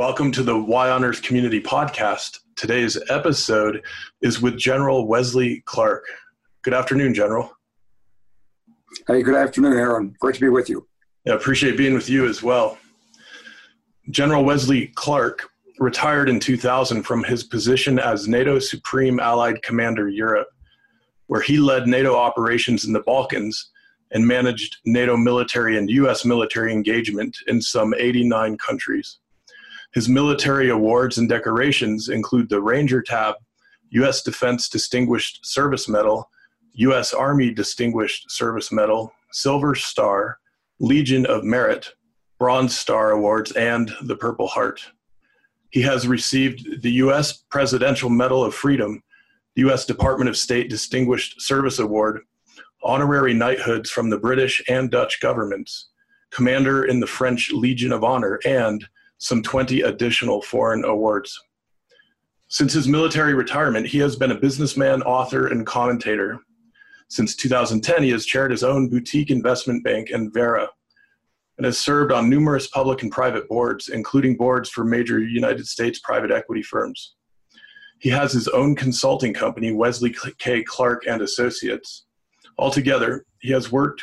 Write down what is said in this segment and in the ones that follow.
Welcome to the Y on Earth Community Podcast. Today's episode is with General Wesley Clark. Good afternoon, General. Hey, good afternoon, Aaron. Great to be with you. Yeah, appreciate being with you as well. General Wesley Clark retired in 2000 from his position as NATO Supreme Allied Commander Europe, where he led NATO operations in the Balkans and managed NATO military and U.S. military engagement in some 89 countries. His military awards and decorations include the Ranger Tab, U.S. Defense Distinguished Service Medal, U.S. Army Distinguished Service Medal, Silver Star, Legion of Merit, Bronze Star Awards, and the Purple Heart. He has received the U.S. Presidential Medal of Freedom, the U.S. Department of State Distinguished Service Award, honorary knighthoods from the British and Dutch governments, Commander in the French Legion of Honor, and some 20 additional foreign awards. Since his military retirement, he has been a businessman, author, and commentator. Since 2010, he has chaired his own boutique investment bank, Envera, and has served on numerous public and private boards, including boards for major United States private equity firms. He has his own consulting company, Wesley K. Clark and Associates. Altogether, he has worked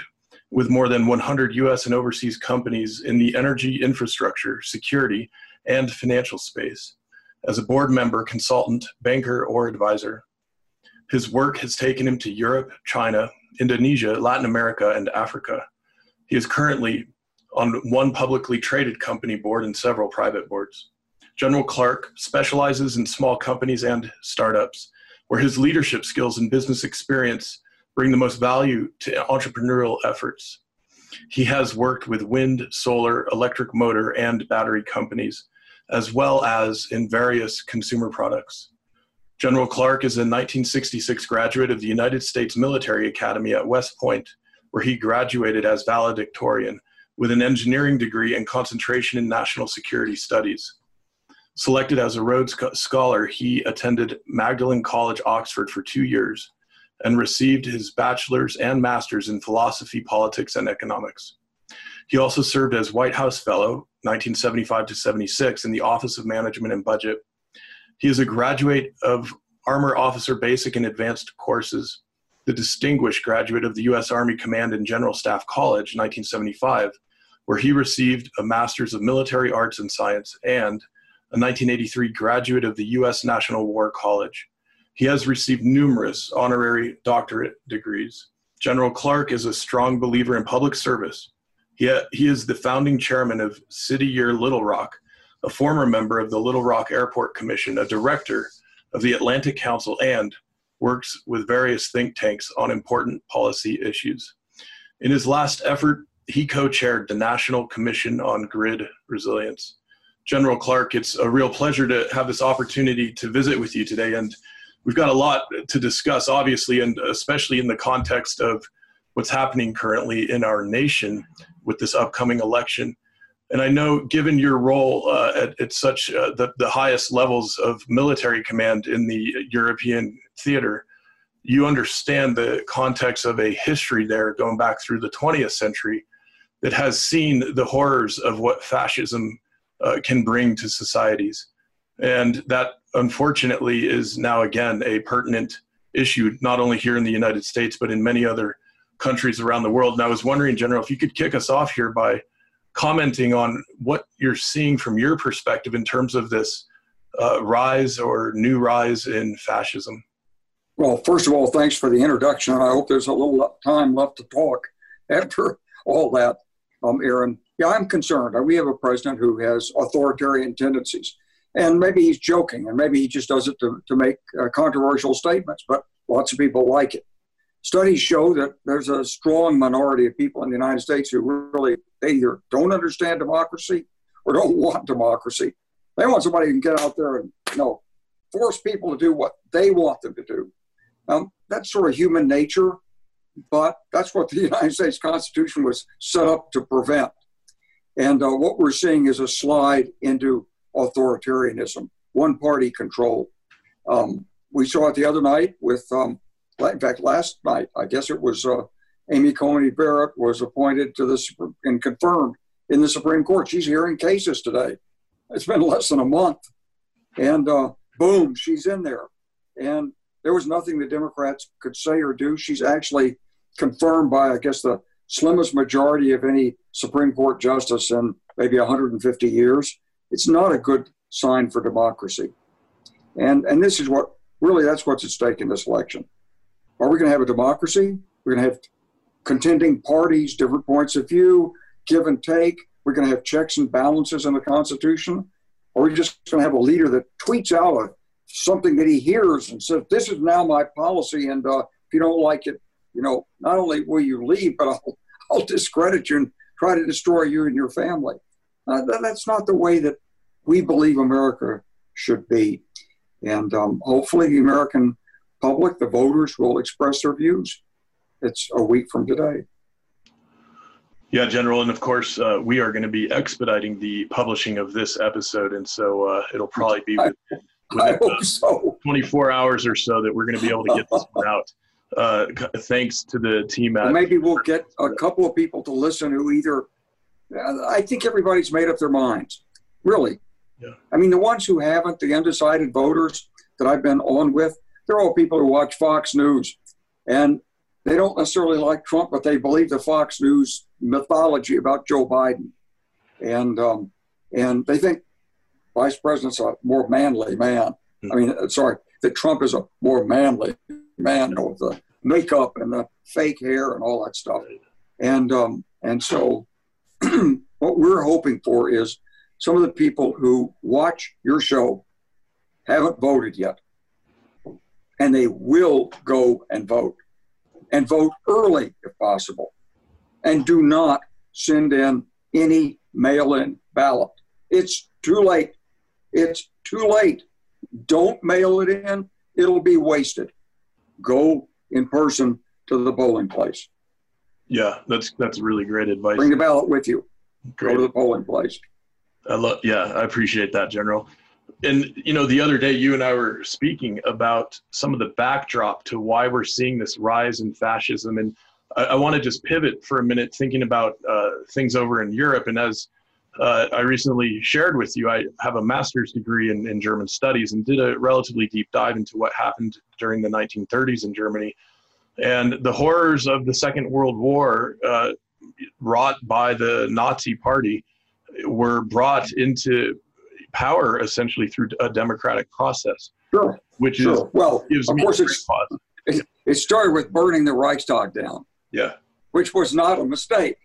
with more than 100 U.S. and overseas companies in the energy, infrastructure, security, and financial space as a board member, consultant, banker, or advisor. His work has taken him to Europe, China, Indonesia, Latin America, and Africa. He is currently on one publicly traded company board and several private boards. General Clark specializes in small companies and startups, where his leadership skills and business experience bring the most value to entrepreneurial efforts. He has worked with wind, solar, electric motor, and battery companies, as well as in various consumer products. General Clark is a 1966 graduate of the United States Military Academy at West Point, where he graduated as valedictorian with an engineering degree and concentration in national security studies. Selected as a Rhodes Scholar, he attended Magdalen College, Oxford for 2 years, and received his bachelor's and master's in philosophy, politics, and economics. He also served as White House Fellow, 1975 to 76, in the Office of Management and Budget. He is a graduate of Armor Officer Basic and Advanced courses, the distinguished graduate of the U.S. Army Command and General Staff College, 1975, where he received a Master's of Military Arts and Science, and a 1983 graduate of the U.S. National War College. He has received numerous honorary doctorate degrees. General Clark is a strong believer in public service. He is the founding chairman of City Year Little Rock, a former member of the Little Rock Airport Commission, a director of the Atlantic Council, and works with various think tanks on important policy issues. In his last effort, he co-chaired the National Commission on Grid Resilience. General Clark, it's a real pleasure to have this opportunity to visit with you today, and we've got a lot to discuss, obviously, and especially in the context of what's happening currently in our nation with this upcoming election. And I know, given your role at such the highest levels of military command in the European theater, you understand the context of a history there going back through the 20th century that has seen the horrors of what fascism can bring to societies. And that, unfortunately, is now again a pertinent issue, not only here in the United States, but in many other countries around the world. And I was wondering, General, if you could kick us off here by commenting on what you're seeing from your perspective in terms of this rise or new rise in fascism. Well, first of all, thanks for the introduction. I hope there's a little time left to talk after all that, Aaron. Yeah, I'm concerned. We have a president who has authoritarian tendencies. And maybe he's joking, and maybe he just does it to make controversial statements, but lots of people like it. Studies show that there's a strong minority of people in the United States who really, they either don't understand democracy or don't want democracy. They want somebody who can get out there and, you know, force people to do what they want them to do. That's sort of human nature, but that's what the United States Constitution was set up to prevent. And what we're seeing is a slide into authoritarianism, one-party control. We saw it the other night with, in fact, last night, I guess it was Amy Coney Barrett was appointed to the and confirmed in the Supreme Court. She's hearing cases today It's been less than a month. And boom, she's in there. And there was nothing the Democrats could say or do. She's actually confirmed by, I guess, the slimmest majority of any Supreme Court justice in maybe 150 years. It's not a good sign for democracy. And this is what, really, that's what's at stake in this election. Are we going to have a democracy? We're going to have contending parties, different points of view, give and take. We're going to have checks and balances in the Constitution. Or are we just going to have a leader that tweets out something that he hears and says, this is now my policy, and if you don't like it, you know, not only will you leave, but I'll discredit you and try to destroy you and your family. That's not the way that we believe America should be. And hopefully the American public, the voters, will express their views. It's a week from today. Yeah, General, and of course, we are going to be expediting the publishing of this episode, and so it'll probably be within 24 hours or so that we're going to be able to get this one out. Thanks to the team. Well, maybe we'll get a couple of people to listen who either, I think everybody's made up their minds, really. Yeah. I mean, the ones who haven't, the undecided voters that I've been on with, they're all people who watch Fox News. And they don't necessarily like Trump, but they believe the Fox News mythology about Joe Biden. And they think Vice President's a more manly man. I mean, sorry, that Trump is a more manly man, you know, with the makeup and the fake hair and all that stuff. And so what we're hoping for is some of the people who watch your show haven't voted yet, and they will go and vote early if possible, and do not send in any mail-in ballot. It's too late. It's too late. Don't mail it in. It'll be wasted. Go in person to the polling place. Yeah, that's really great advice. Bring the ballot with you. Great. Go to the polling place. I appreciate that, General. And, you know, the other day you and I were speaking about some of the backdrop to why we're seeing this rise in fascism. And I want to just pivot for a minute thinking about things over in Europe. And as I recently shared with you, I have a master's degree in German studies and did a relatively deep dive into what happened during the 1930s in Germany. And the horrors of the Second World War wrought by the Nazi Party were brought into power essentially through a democratic process. Sure. Which sure. is well, of course, it started with burning the Reichstag down. Yeah. Which was not a mistake.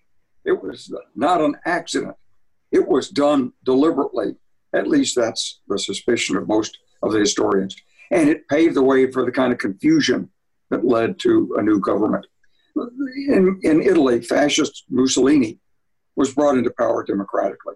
It was not an accident. It was done deliberately. At least that's the suspicion of most of the historians. And it paved the way for the kind of confusion that led to a new government. In Italy, fascist Mussolini was brought into power democratically.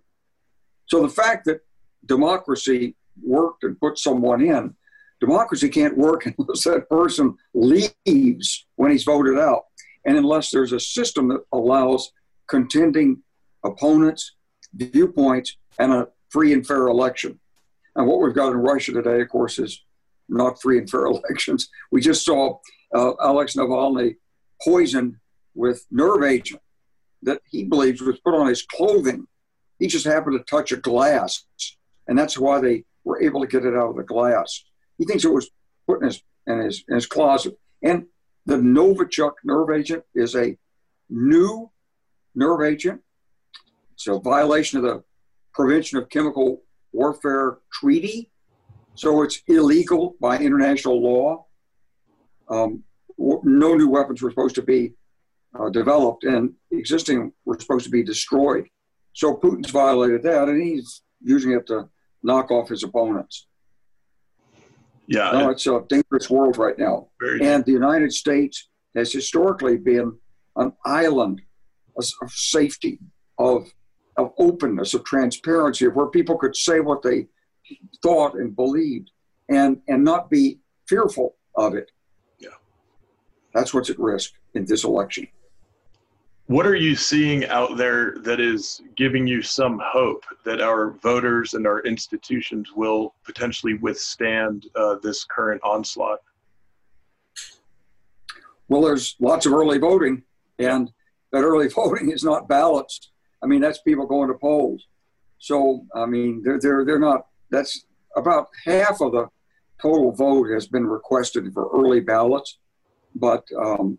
So the fact that democracy worked and put someone in, democracy can't work unless that person leaves when he's voted out, and unless there's a system that allows contending opponents, viewpoints, and a free and fair election. And what we've got in Russia today, of course, is not free and fair elections. We just saw Alex Navalny poisoned with nerve agent that he believes was put on his clothing. He just happened to touch a glass, and that's why they were able to get it out of the glass. He thinks it was put in his closet. And the Novichok nerve agent is a new nerve agent. It's a violation of the Prevention of Chemical Warfare Treaty, so it's illegal by international law. No new weapons were supposed to be developed, and existing were supposed to be destroyed. So Putin's violated that, and he's using it to knock off his opponents. Yeah, no, it's a dangerous world right now. And the United States has historically been an island of safety, of openness, of transparency, of where people could say what they thought and believed, and not be fearful of it. Yeah, that's what's at risk in this election. What are you seeing out there that is giving you some hope that our voters and our institutions will potentially withstand this current onslaught? Well, there's lots of early voting, and that early voting is not ballots. I mean, that's people going to polls. So, I mean, they're not, that's about half of the total vote has been requested for early ballots, but some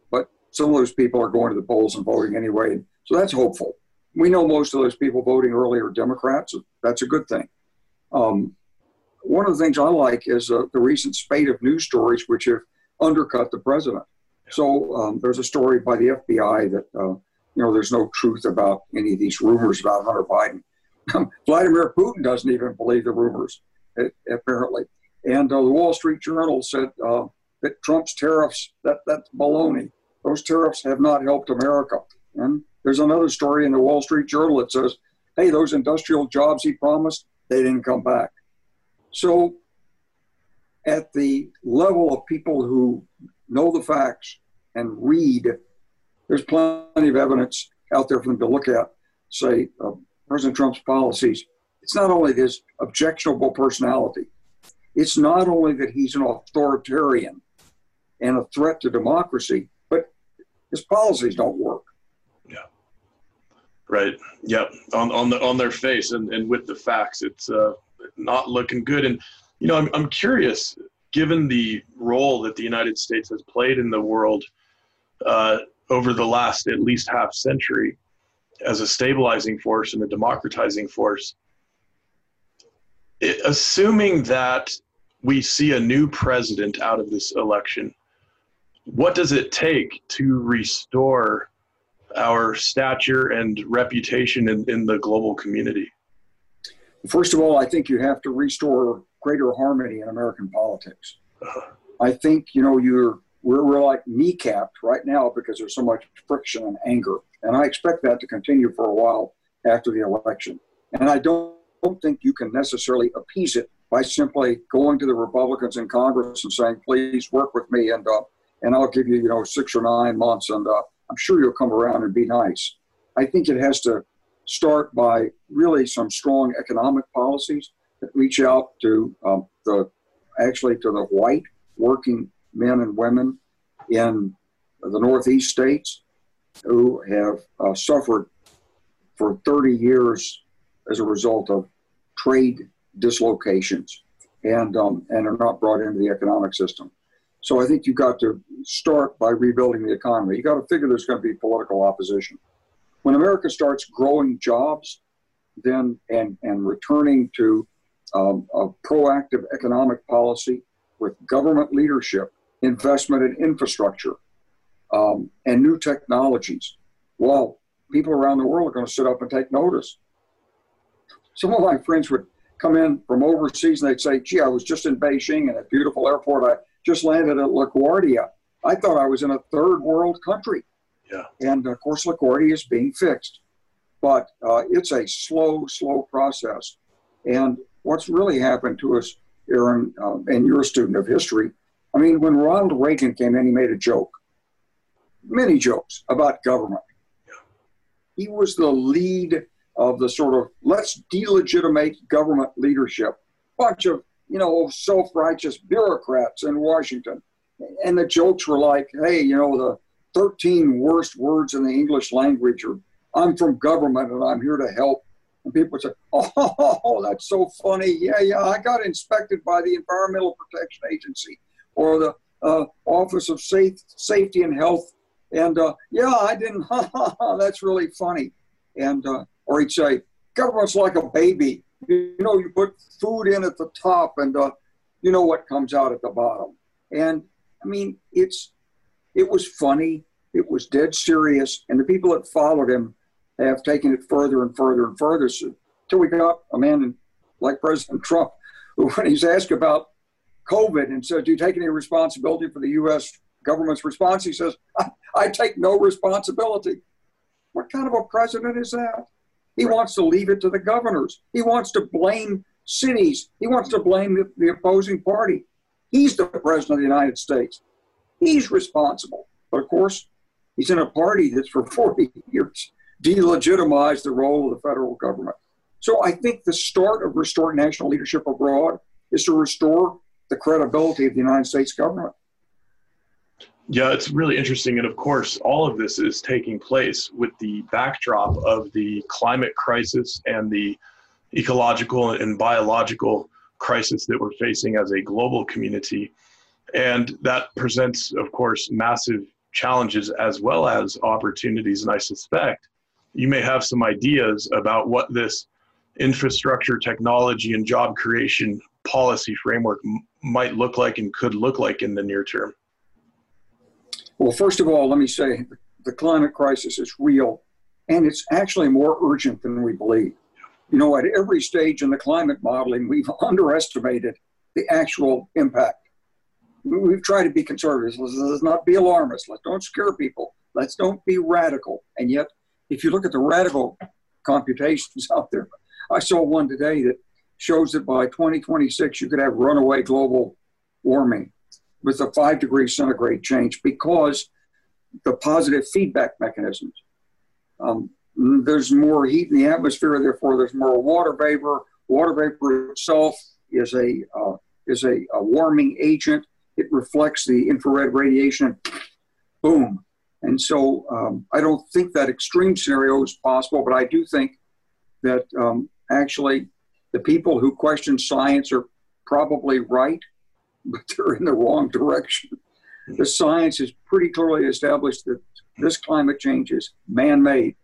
of those people are going to the polls and voting anyway. So that's hopeful. We know most of those people voting early are Democrats. So that's a good thing. One of the things I like is the recent spate of news stories which have undercut the president. So there's a story by the FBI that, there's no truth about any of these rumors about Hunter Biden. Vladimir Putin doesn't even believe the rumors, apparently. And the Wall Street Journal said that Trump's tariffs, that's baloney. Those tariffs have not helped America. And there's another story in the Wall Street Journal that says, hey, those industrial jobs he promised, they didn't come back. So at the level of people who know the facts and read, there's plenty of evidence out there for them to look at, say, President Trump's policies. It's not only his objectionable personality. It's not only that he's an authoritarian and a threat to democracy, but his policies don't work. Yeah. Right. Yep. On their face and with the facts, it's not looking good. And, I'm curious, given the role that the United States has played in the world over the last at least half century as a stabilizing force and a democratizing force, assuming that we see a new president out of this election, what does it take to restore our stature and reputation in the global community? First of all, I think you have to restore greater harmony in American politics. I think, we're like kneecapped right now because there's so much friction and anger. And I expect that to continue for a while after the election. And I don't think you can necessarily appease it by simply going to the Republicans in Congress and saying, please work with me and I'll give you, 6 or 9 months and I'm sure you'll come around and be nice. I think it has to start by really some strong economic policies that reach out to the white working men and women in the Northeast states who have suffered for 30 years as a result of trade dislocations and are not brought into the economic system. So I think you've got to start by rebuilding the economy. You've got to figure there's going to be political opposition. When America starts growing jobs and returning to a proactive economic policy with government leadership, investment in infrastructure, and new technologies, well, people around the world are going to sit up and take notice. Some of my friends would come in from overseas and they'd say, gee, I was just in Beijing in a beautiful airport. I just landed at LaGuardia. I thought I was in a third world country. Yeah. And, of course, LaGuardia is being fixed. But it's a slow process. And what's really happened to us, Aaron, and you're a student of history, I mean, when Ronald Reagan came in, he made a joke, many jokes about government. Yeah. He was the lead of the sort of, let's delegitimize government leadership. Bunch of, self-righteous bureaucrats in Washington. And the jokes were like, hey, the 13 worst words in the English language, or I'm from government and I'm here to help. And people say, oh, that's so funny. Yeah, I got inspected by the Environmental Protection Agency or the Office of Safety and Health. And I didn't, that's really funny. And or he'd say, government's like a baby. You put food in at the top and you know what comes out at the bottom. And I mean, it was funny. It was dead serious. And the people that followed him have taken it further and further and further until we got a man like President Trump, who when he's asked about COVID and said, do you take any responsibility for the U.S. government's response? He says, I take no responsibility. What kind of a president is that? He wants to leave it to the governors. He wants to blame cities. He wants to blame the opposing party. He's the president of the United States. He's responsible. But of course, he's in a party that's for 40 years delegitimized the role of the federal government. So I think the start of restoring national leadership abroad is to restore the credibility of the United States government. Yeah, it's really interesting. And of course, all of this is taking place with the backdrop of the climate crisis and the ecological and biological crisis that we're facing as a global community. And that presents, of course, massive challenges as well as opportunities. And I suspect you may have some ideas about what this infrastructure, technology, and job creation policy framework might look like and could look like in the near term. Well, first of all, let me say the climate crisis is real, and it's actually more urgent than we believe. You know, at every stage in the climate modeling, we've underestimated the actual impact. We've tried to be conservative. Let's not be alarmist. Let's don't scare people. Let's don't be radical. And yet, if you look at the radical computations out there, I saw one today that shows that by 2026, you could have runaway global warming with a 5 degree centigrade change because the positive feedback mechanisms. There's more heat in the atmosphere, therefore there's more water vapor. Water vapor itself is a warming agent. It reflects the infrared radiation, boom. And so I don't think that extreme scenario is possible, but I do think that actually the people who question science are probably right, but they're in the wrong direction. The science has pretty clearly established that this climate change is man-made.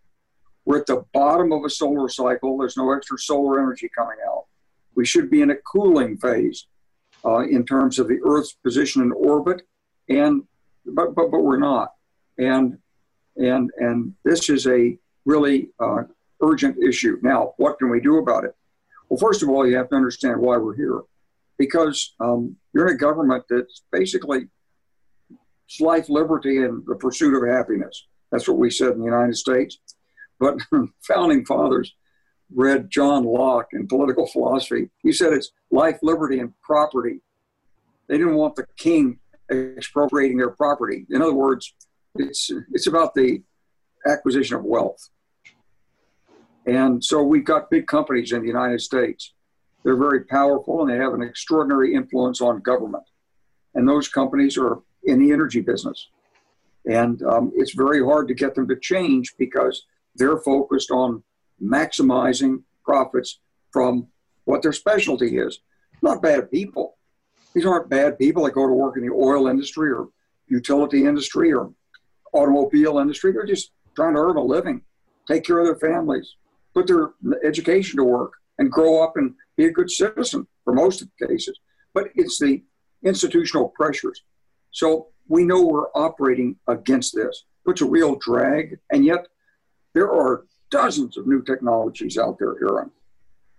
We're at the bottom of a solar cycle. There's no extra solar energy coming out. We should be in a cooling phase in terms of the Earth's position in orbit, but we're not. And this is a really urgent issue. Now, what can we do about it? Well, first of all, you have to understand why we're here, because you're in a government that's basically it's life, liberty, and the pursuit of happiness. That's what we said in the United States. But founding fathers read John Locke in Political Philosophy. He said it's life, liberty, and property. They didn't want the king expropriating their property. In other words, it's about the acquisition of wealth. And so we've got big companies in the United States. They're very powerful, and they have an extraordinary influence on government. And those companies are in the energy business. And it's very hard to get them to change because they're focused on maximizing profits from what their specialty is. Not bad people. These aren't bad people that go to work in the oil industry or utility industry or automobile industry. They're just trying to earn a living, take care of their families, put their education to work, and grow up and be a good citizen for most of the cases. But it's the institutional pressures. So we know we're operating against this. It's a real drag, and yet there are dozens of new technologies out there, Aaron.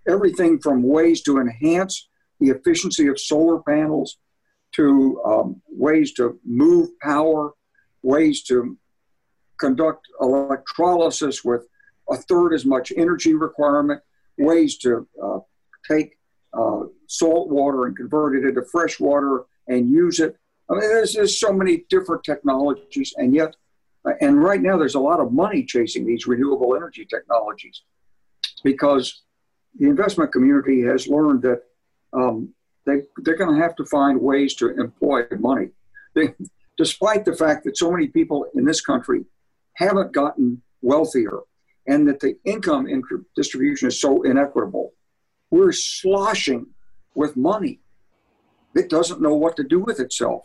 Everything from ways to enhance the efficiency of solar panels to ways to move power, ways to conduct electrolysis with a third as much energy requirement, ways to take salt water and convert it into fresh water and use it. I mean, there's so many different technologies, and yet, and right now there's a lot of money chasing these renewable energy technologies because the investment community has learned that they're going to have to find ways to employ money. Despite the fact that so many people in this country haven't gotten wealthier and that the income distribution is so inequitable, we're sloshing with money that doesn't know what to do with itself.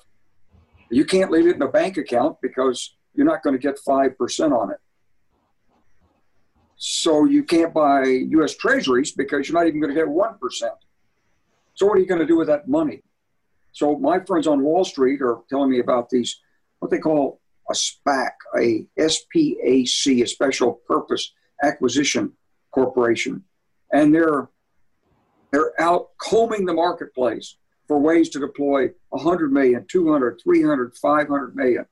You can't leave it in a bank account because you're not going to get 5% on it. So you can't buy U.S. treasuries because you're not even going to get 1%. So what are you going to do with that money? So my friends on Wall Street are telling me about these, what they call a SPAC, a SPAC, a Special Purpose Acquisition Corporation. And they're out combing the marketplace for ways to deploy 100 million, 200, 300, 500 million.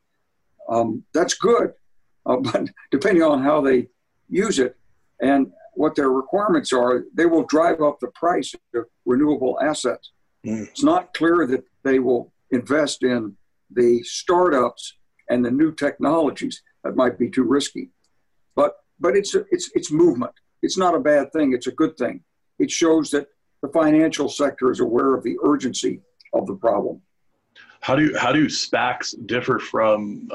That's good, but depending on how they use it and what their requirements are, they will drive up the price of renewable assets. Mm. It's not clear that they will invest in the startups and the new technologies. That might be too risky, but it's movement. It's not a bad thing. It's a good thing. It shows that the financial sector is aware of the urgency of the problem. How do SPACs differ from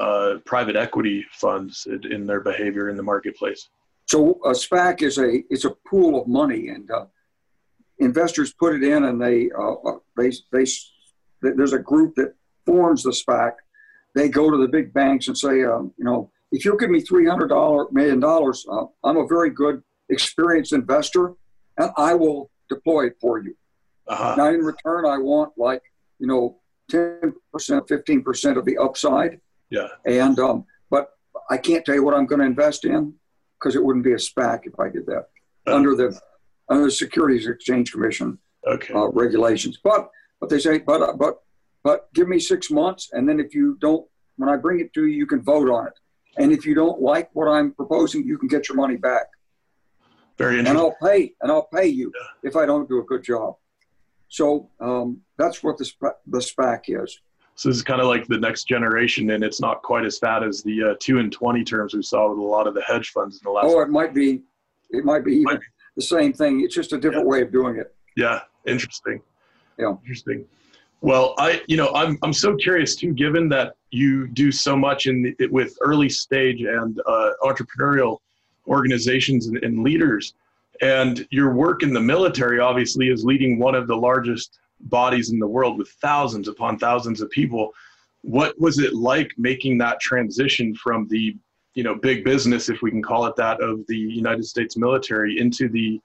private equity funds in their behavior in the marketplace? So a SPAC is a pool of money, and investors put it in, and there's a group that forms the SPAC. They go to the big banks and say, you know, if you'll give me $300 million, I'm a very good, experienced investor, and I will deploy it for you. Uh-huh. Now, in return, I want, like, you know, 10%, 15% of the upside. Yeah. And but I can't tell you what I'm going to invest in, because it wouldn't be a SPAC if I did that under the Securities Exchange Commission regulations. But they say, but give me 6 months, and then if you don't, when I bring it to you, you can vote on it. And if you don't like what I'm proposing, you can get your money back. Very interesting. And I'll pay you if I don't do a good job. So that's what the SPAC is. So this is kind of like the next generation, and it's not quite as fat as the 2 and 20 terms we saw with a lot of the hedge funds in the last. Oh, it might be even the same thing. It's just a different way of doing it. Yeah, interesting. Yeah, interesting. Well, I'm so curious too. Given that you do so much with early stage and entrepreneurial organizations and leaders, and your work in the military obviously is leading one of the largest bodies in the world with thousands upon thousands of people. What was it like making that transition from the, you know, big business, if we can call it that, of the United States military into the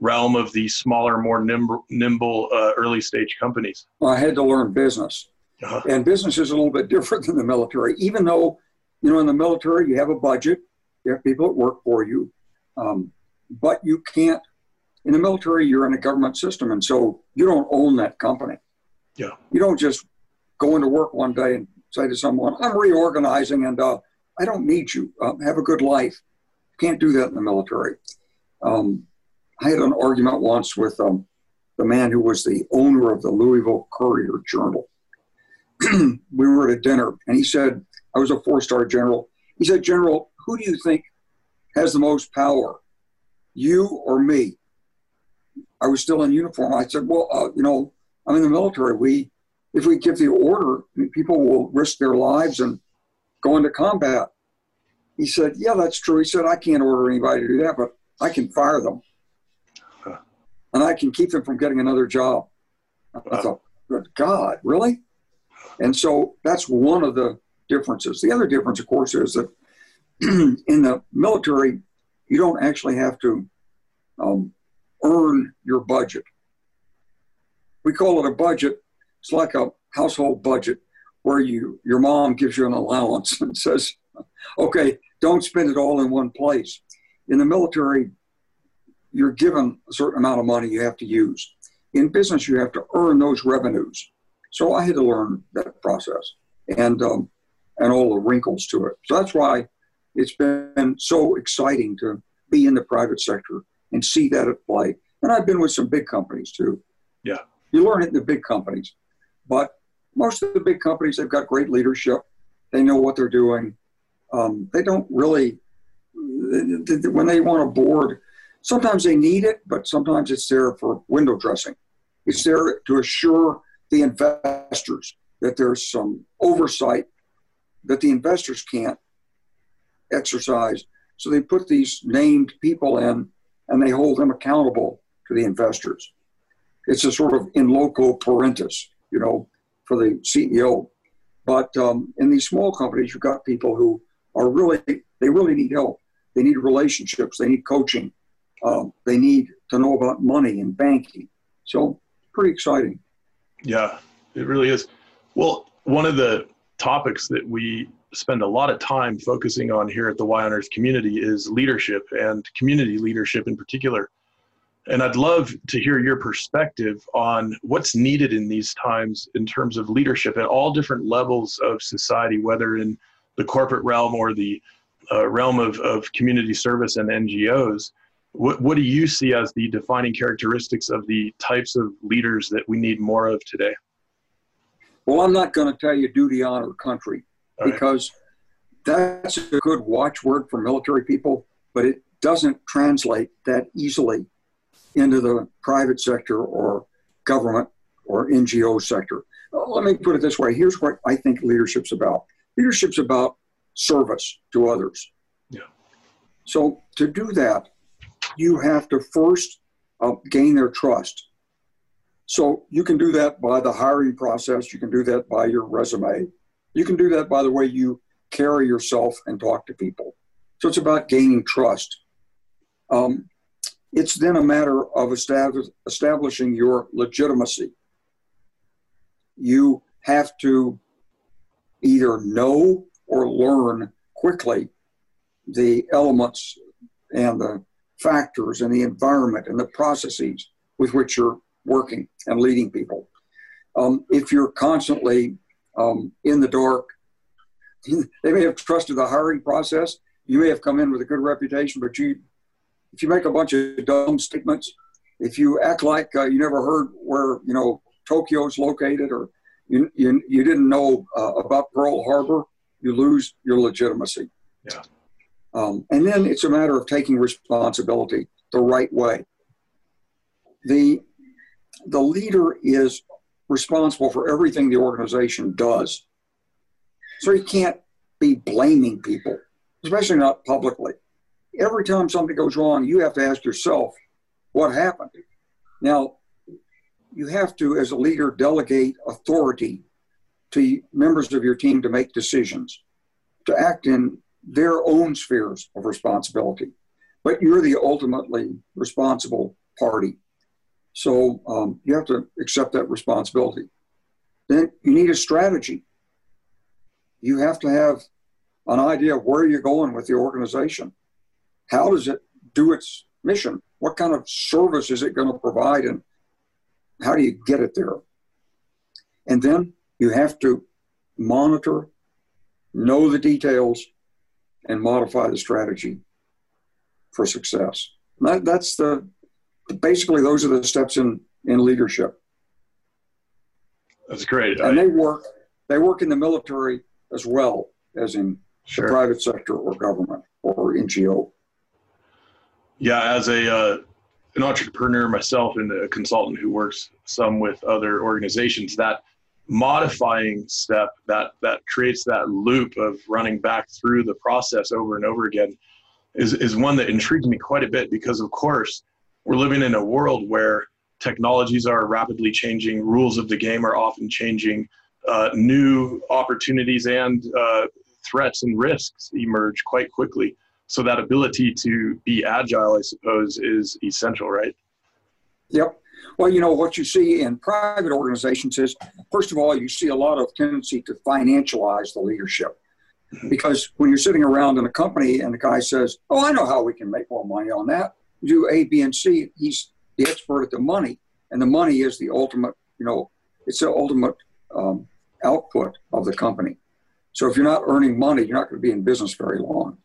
realm of the smaller, more nimble early stage companies? Well, I had to learn business. Uh-huh. And business is a little bit different than the military, even though, you know, in the military you have a budget, you have people that work for you, but you can't. In the military, you're in a government system, and so you don't own that company. Yeah. You don't just go into work one day and say to someone, I'm reorganizing, and I don't need you. Have a good life. You can't do that in the military. I had an argument once with the man who was the owner of the Louisville Courier Journal. We were at a dinner, and he said, I was a 4-star general. He said, General, who do you think has the most power, you or me? I was still in uniform. I said, well, you know, I'm in the military. If we give the order, people will risk their lives and go into combat. He said, yeah, that's true. He said, I can't order anybody to do that, but I can fire them. Huh. And I can keep them from getting another job. Wow. I thought, good God, really? And so that's one of the differences. The other difference, of course, is that in the military, you don't actually have to earn your budget. We call it a budget. It's like a household budget where your mom gives you an allowance and says, okay, don't spend it all in one place. In the military, you're given a certain amount of money you have to use. In business, you have to earn those revenues. So I had to learn that process and all the wrinkles to it. So that's why it's been so exciting to be in the private sector and see that at play. And I've been with some big companies too. Yeah. You learn it in the big companies. But most of the big companies, they've got great leadership. They know what they're doing. They don't really, when they want a board, sometimes they need it, but sometimes it's there for window dressing. It's there to assure the investors that there's some oversight that the investors can't exercise. So they put these named people in, and they hold them accountable to the investors. It's a sort of in loco parentis, you know, for the CEO. But in these small companies, you've got people who are really need help. They need relationships. They need coaching. They need to know about money and banking. So pretty exciting. Yeah, it really is. Well, one of the topics that we spend a lot of time focusing on here at the Y on Earth community is leadership, and community leadership in particular. And I'd love to hear your perspective on what's needed in these times in terms of leadership at all different levels of society, whether in the corporate realm or the realm of community service and NGOs. What do you see as the defining characteristics of the types of leaders that we need more of today? Well, I'm not going to tell you duty, honor, country. Because that's a good watchword for military people, but it doesn't translate that easily into the private sector or government or NGO sector. Let me put it this way. Here's what I think leadership's about. Leadership's about service to others. Yeah. So to do that, you have to first gain their trust. So you can do that by the hiring process. You can do that by your resume. You can do that by the way you carry yourself and talk to people. So it's about gaining trust. It's then a matter of establishing your legitimacy. You have to either know or learn quickly the elements and the factors and the environment and the processes with which you're working and leading people. If you're constantly in the dark, they may have trusted the hiring process. You may have come in with a good reputation, but if you make a bunch of dumb statements, if you act like you never heard where, you know, Tokyo's located, or you didn't know about Pearl Harbor, you lose your legitimacy. Yeah. And then it's a matter of taking responsibility the right way. The leader is responsible for everything the organization does. So you can't be blaming people, especially not publicly. Every time something goes wrong, you have to ask yourself, what happened? Now, you have to, as a leader, delegate authority to members of your team to make decisions, to act in their own spheres of responsibility. But you're the ultimately responsible party. So you have to accept that responsibility. Then you need a strategy. You have to have an idea of where you're going with the organization. How does it do its mission? What kind of service is it going to provide, and how do you get it there? And then you have to monitor, know the details, and modify the strategy for success. That's basically those are the steps in leadership. That's great. And they work in the military as well as in the private sector or government or NGO. Yeah, as an entrepreneur myself and a consultant who works some with other organizations, that modifying step, that creates that loop of running back through the process over and over again is one that intrigued me quite a bit, because of course we're living in a world where technologies are rapidly changing, rules of the game are often changing, new opportunities and threats and risks emerge quite quickly. So that ability to be agile, I suppose, is essential, right? Yep. Well, you know, what you see in private organizations is, first of all, you see a lot of tendency to financialize the leadership. Because when you're sitting around in a company and the guy says, oh, I know how we can make more money on that. Do A, B, and C. He's the expert at the money. And the money is the ultimate, you know, it's the ultimate output of the company. So if you're not earning money, you're not going to be in business very long.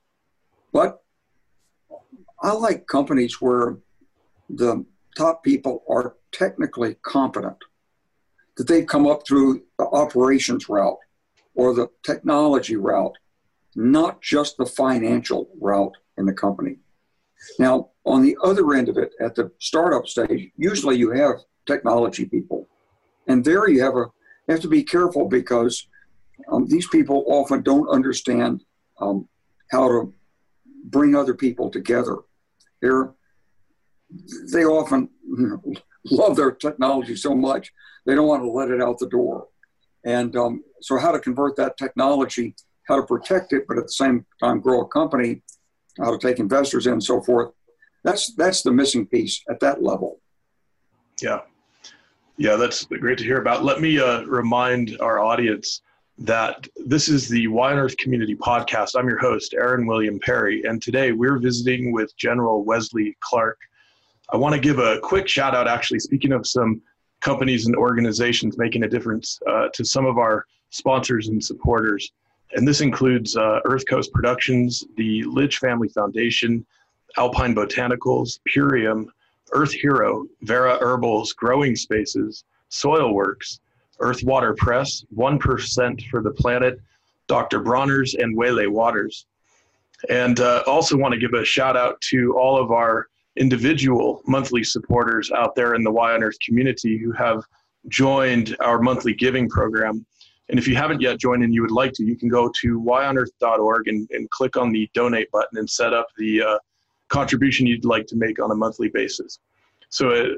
But I like companies where the top people are technically competent, that they've come up through the operations route or the technology route, not just the financial route in the company. Now, on the other end of it, at the startup stage, usually you have technology people. And there you have to be careful, because these people often don't understand how to bring other people together. They often love their technology so much, they don't want to let it out the door. And so how to convert that technology, how to protect it, but at the same time grow a company, how to take investors in and so forth. That's the missing piece at that level. Yeah. Yeah, that's great to hear about. Let me remind our audience that this is the Y on Earth Community Podcast. I'm your host, Aaron William Perry, and today we're visiting with General Wesley Clark. I want to give a quick shout out, actually, speaking of some companies and organizations making a difference, to some of our sponsors and supporters. And this includes Earth Coast Productions, the Lidge Family Foundation, Alpine Botanicals, Purium, Earth Hero, Vera Herbals, Growing Spaces, Soilworks, Earth Water Press, 1% for the Planet, Dr. Bronner's, and Wele Waters. And also want to give a shout out to all of our individual monthly supporters out there in the Why on Earth community who have joined our monthly giving program. And if you haven't yet joined and you would like to, you can go to whyonearth.org and click on the donate button and set up the contribution you'd like to make on a monthly basis. So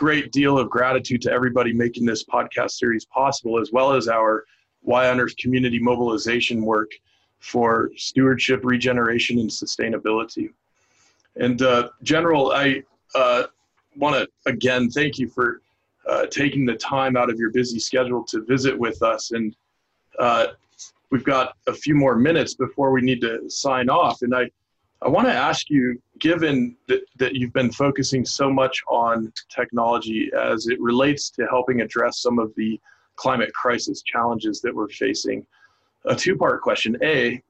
great deal of gratitude to everybody making this podcast series possible, as well as our Y on Earth community mobilization work for stewardship, regeneration, and sustainability. And General, I want to again thank you for taking the time out of your busy schedule to visit with us. And we've got a few more minutes before we need to sign off. And I want to ask you, given that you've been focusing so much on technology as it relates to helping address some of the climate crisis challenges that we're facing, a two-part question. A,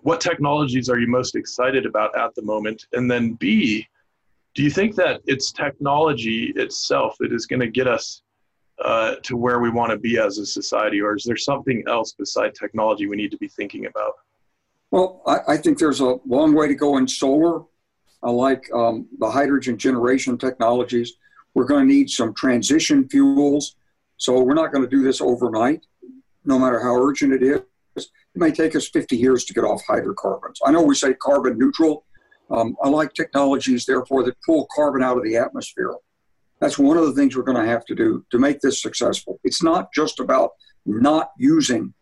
what technologies are you most excited about at the moment? And then B, do you think that it's technology itself that is going to get us to where we want to be as a society, or is there something else beside technology we need to be thinking about? Well, I think there's a long way to go in solar. I like the hydrogen generation technologies. We're going to need some transition fuels. So we're not going to do this overnight, no matter how urgent it is. It may take us 50 years to get off hydrocarbons. I know we say carbon neutral. I like technologies, therefore, that pull carbon out of the atmosphere. That's one of the things we're going to have to do to make this successful. It's not just about not using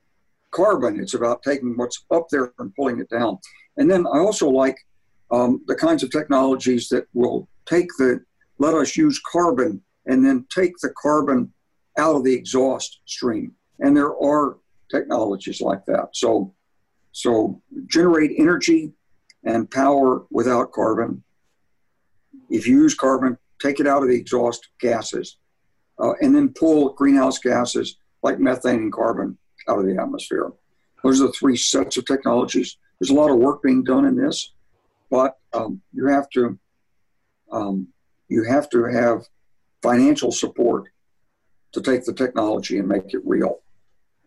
carbon. It's about taking what's up there and pulling it down. And then I also like the kinds of technologies that will let us use carbon and then take the carbon out of the exhaust stream. And there are technologies like that. So generate energy and power without carbon. If you use carbon, take it out of the exhaust gases, and then pull greenhouse gases like methane and carbon out of the atmosphere. Those are the three sets of technologies. There's a lot of work being done in this, but you have to have financial support to take the technology and make it real.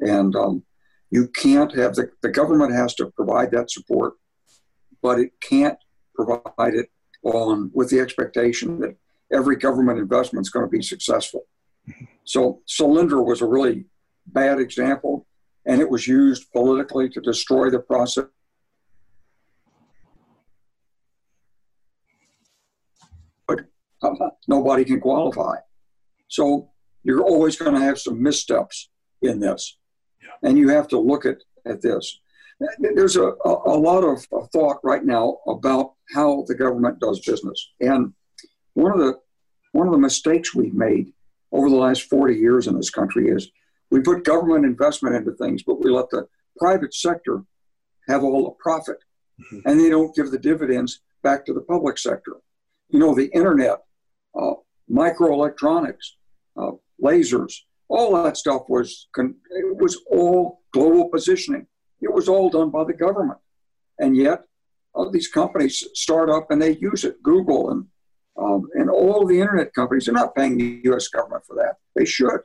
And you can't have, the government has to provide that support, but it can't provide it with the expectation that every government investment is going to be successful. So Solyndra was a really bad example, and it was used politically to destroy the process. But nobody can qualify. So you're always going to have some missteps in this. Yeah. And you have to look at this. There's a lot of thought right now about how the government does business. And one of the mistakes we've made over the last 40 years in this country is we put government investment into things, but we let the private sector have all the profit. Mm-hmm. And they don't give the dividends back to the public sector. You know, the internet, microelectronics, lasers, all that stuff was all global positioning. It was all done by the government. And yet, these companies start up and they use it. Google and all the internet companies are not paying the U.S. government for that. They should.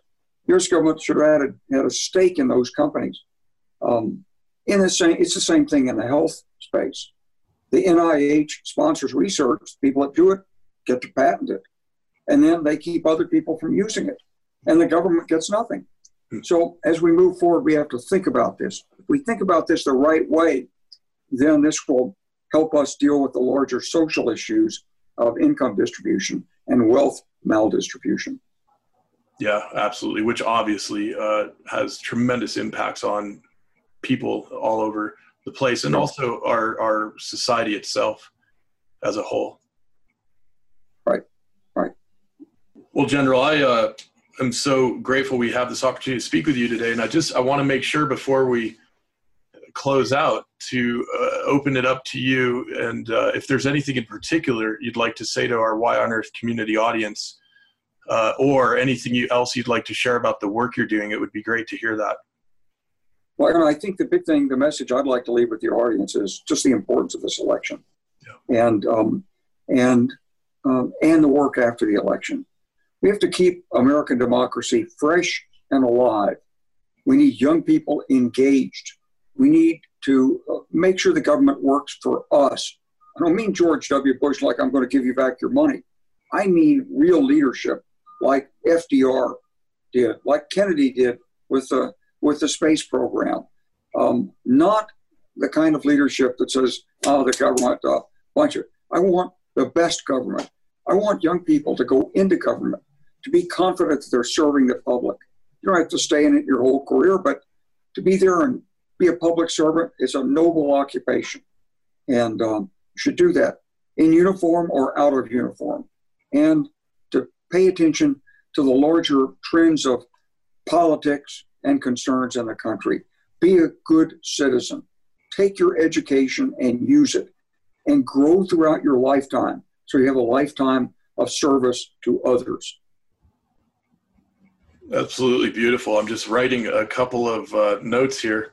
The U.S. government should have had a stake in those companies. It's the same thing in the health space. The NIH sponsors research. People that do it get to patent it. And then they keep other people from using it. And the government gets nothing. So as we move forward, we have to think about this. If we think about this the right way, then this will help us deal with the larger social issues of income distribution and wealth maldistribution. Yeah, absolutely, which obviously has tremendous impacts on people all over the place and also our society itself as a whole. Right. Well, General, I'm so grateful we have this opportunity to speak with you today. And I want to make sure before we close out to open it up to you. And if there's anything in particular you'd like to say to our Why on Earth community audience or anything else you'd like to share about the work you're doing, it would be great to hear that. Well, I think the big thing, the message I'd like to leave with your audience is just the importance of this election. Yeah. And the work after the election. We have to keep American democracy fresh and alive. We need young people engaged. We need to make sure the government works for us. I don't mean George W. Bush like I'm going to give you back your money. I mean real leadership like FDR did, like Kennedy did with the space program. Not the kind of leadership that says, oh, the government, I want the best government. I want young people to go into government, to be confident that they're serving the public. You don't have to stay in it your whole career, but to be there and be a public servant is a noble occupation, and you should do that in uniform or out of uniform. And to pay attention to the larger trends of politics and concerns in the country. Be a good citizen. Take your education and use it and grow throughout your lifetime so you have a lifetime of service to others. Absolutely beautiful. I'm just writing a couple of notes here.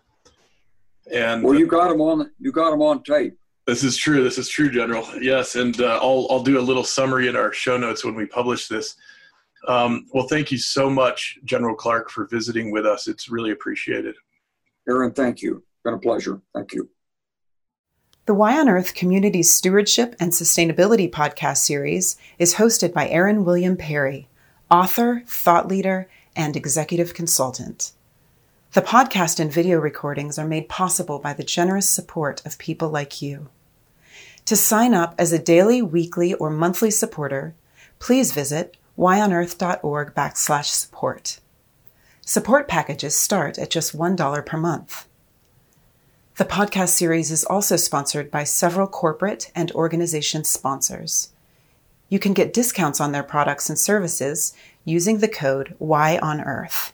And well, you got them on tape. This is true. This is true, General. Yes, and I'll do a little summary in our show notes when we publish this. Well, thank you so much, General Clark, for visiting with us. It's really appreciated. Aaron, thank you. It's been a pleasure. Thank you. The Why on Earth Community Stewardship and Sustainability podcast series is hosted by Aaron William Perry, author, thought leader, and executive consultant. The podcast and video recordings are made possible by the generous support of people like you. To sign up as a daily, weekly, or monthly supporter, please visit whyonearth.org/support. Support packages start at just $1 per month. The podcast series is also sponsored by several corporate and organization sponsors. You can get discounts on their products and services using the code Y on Earth,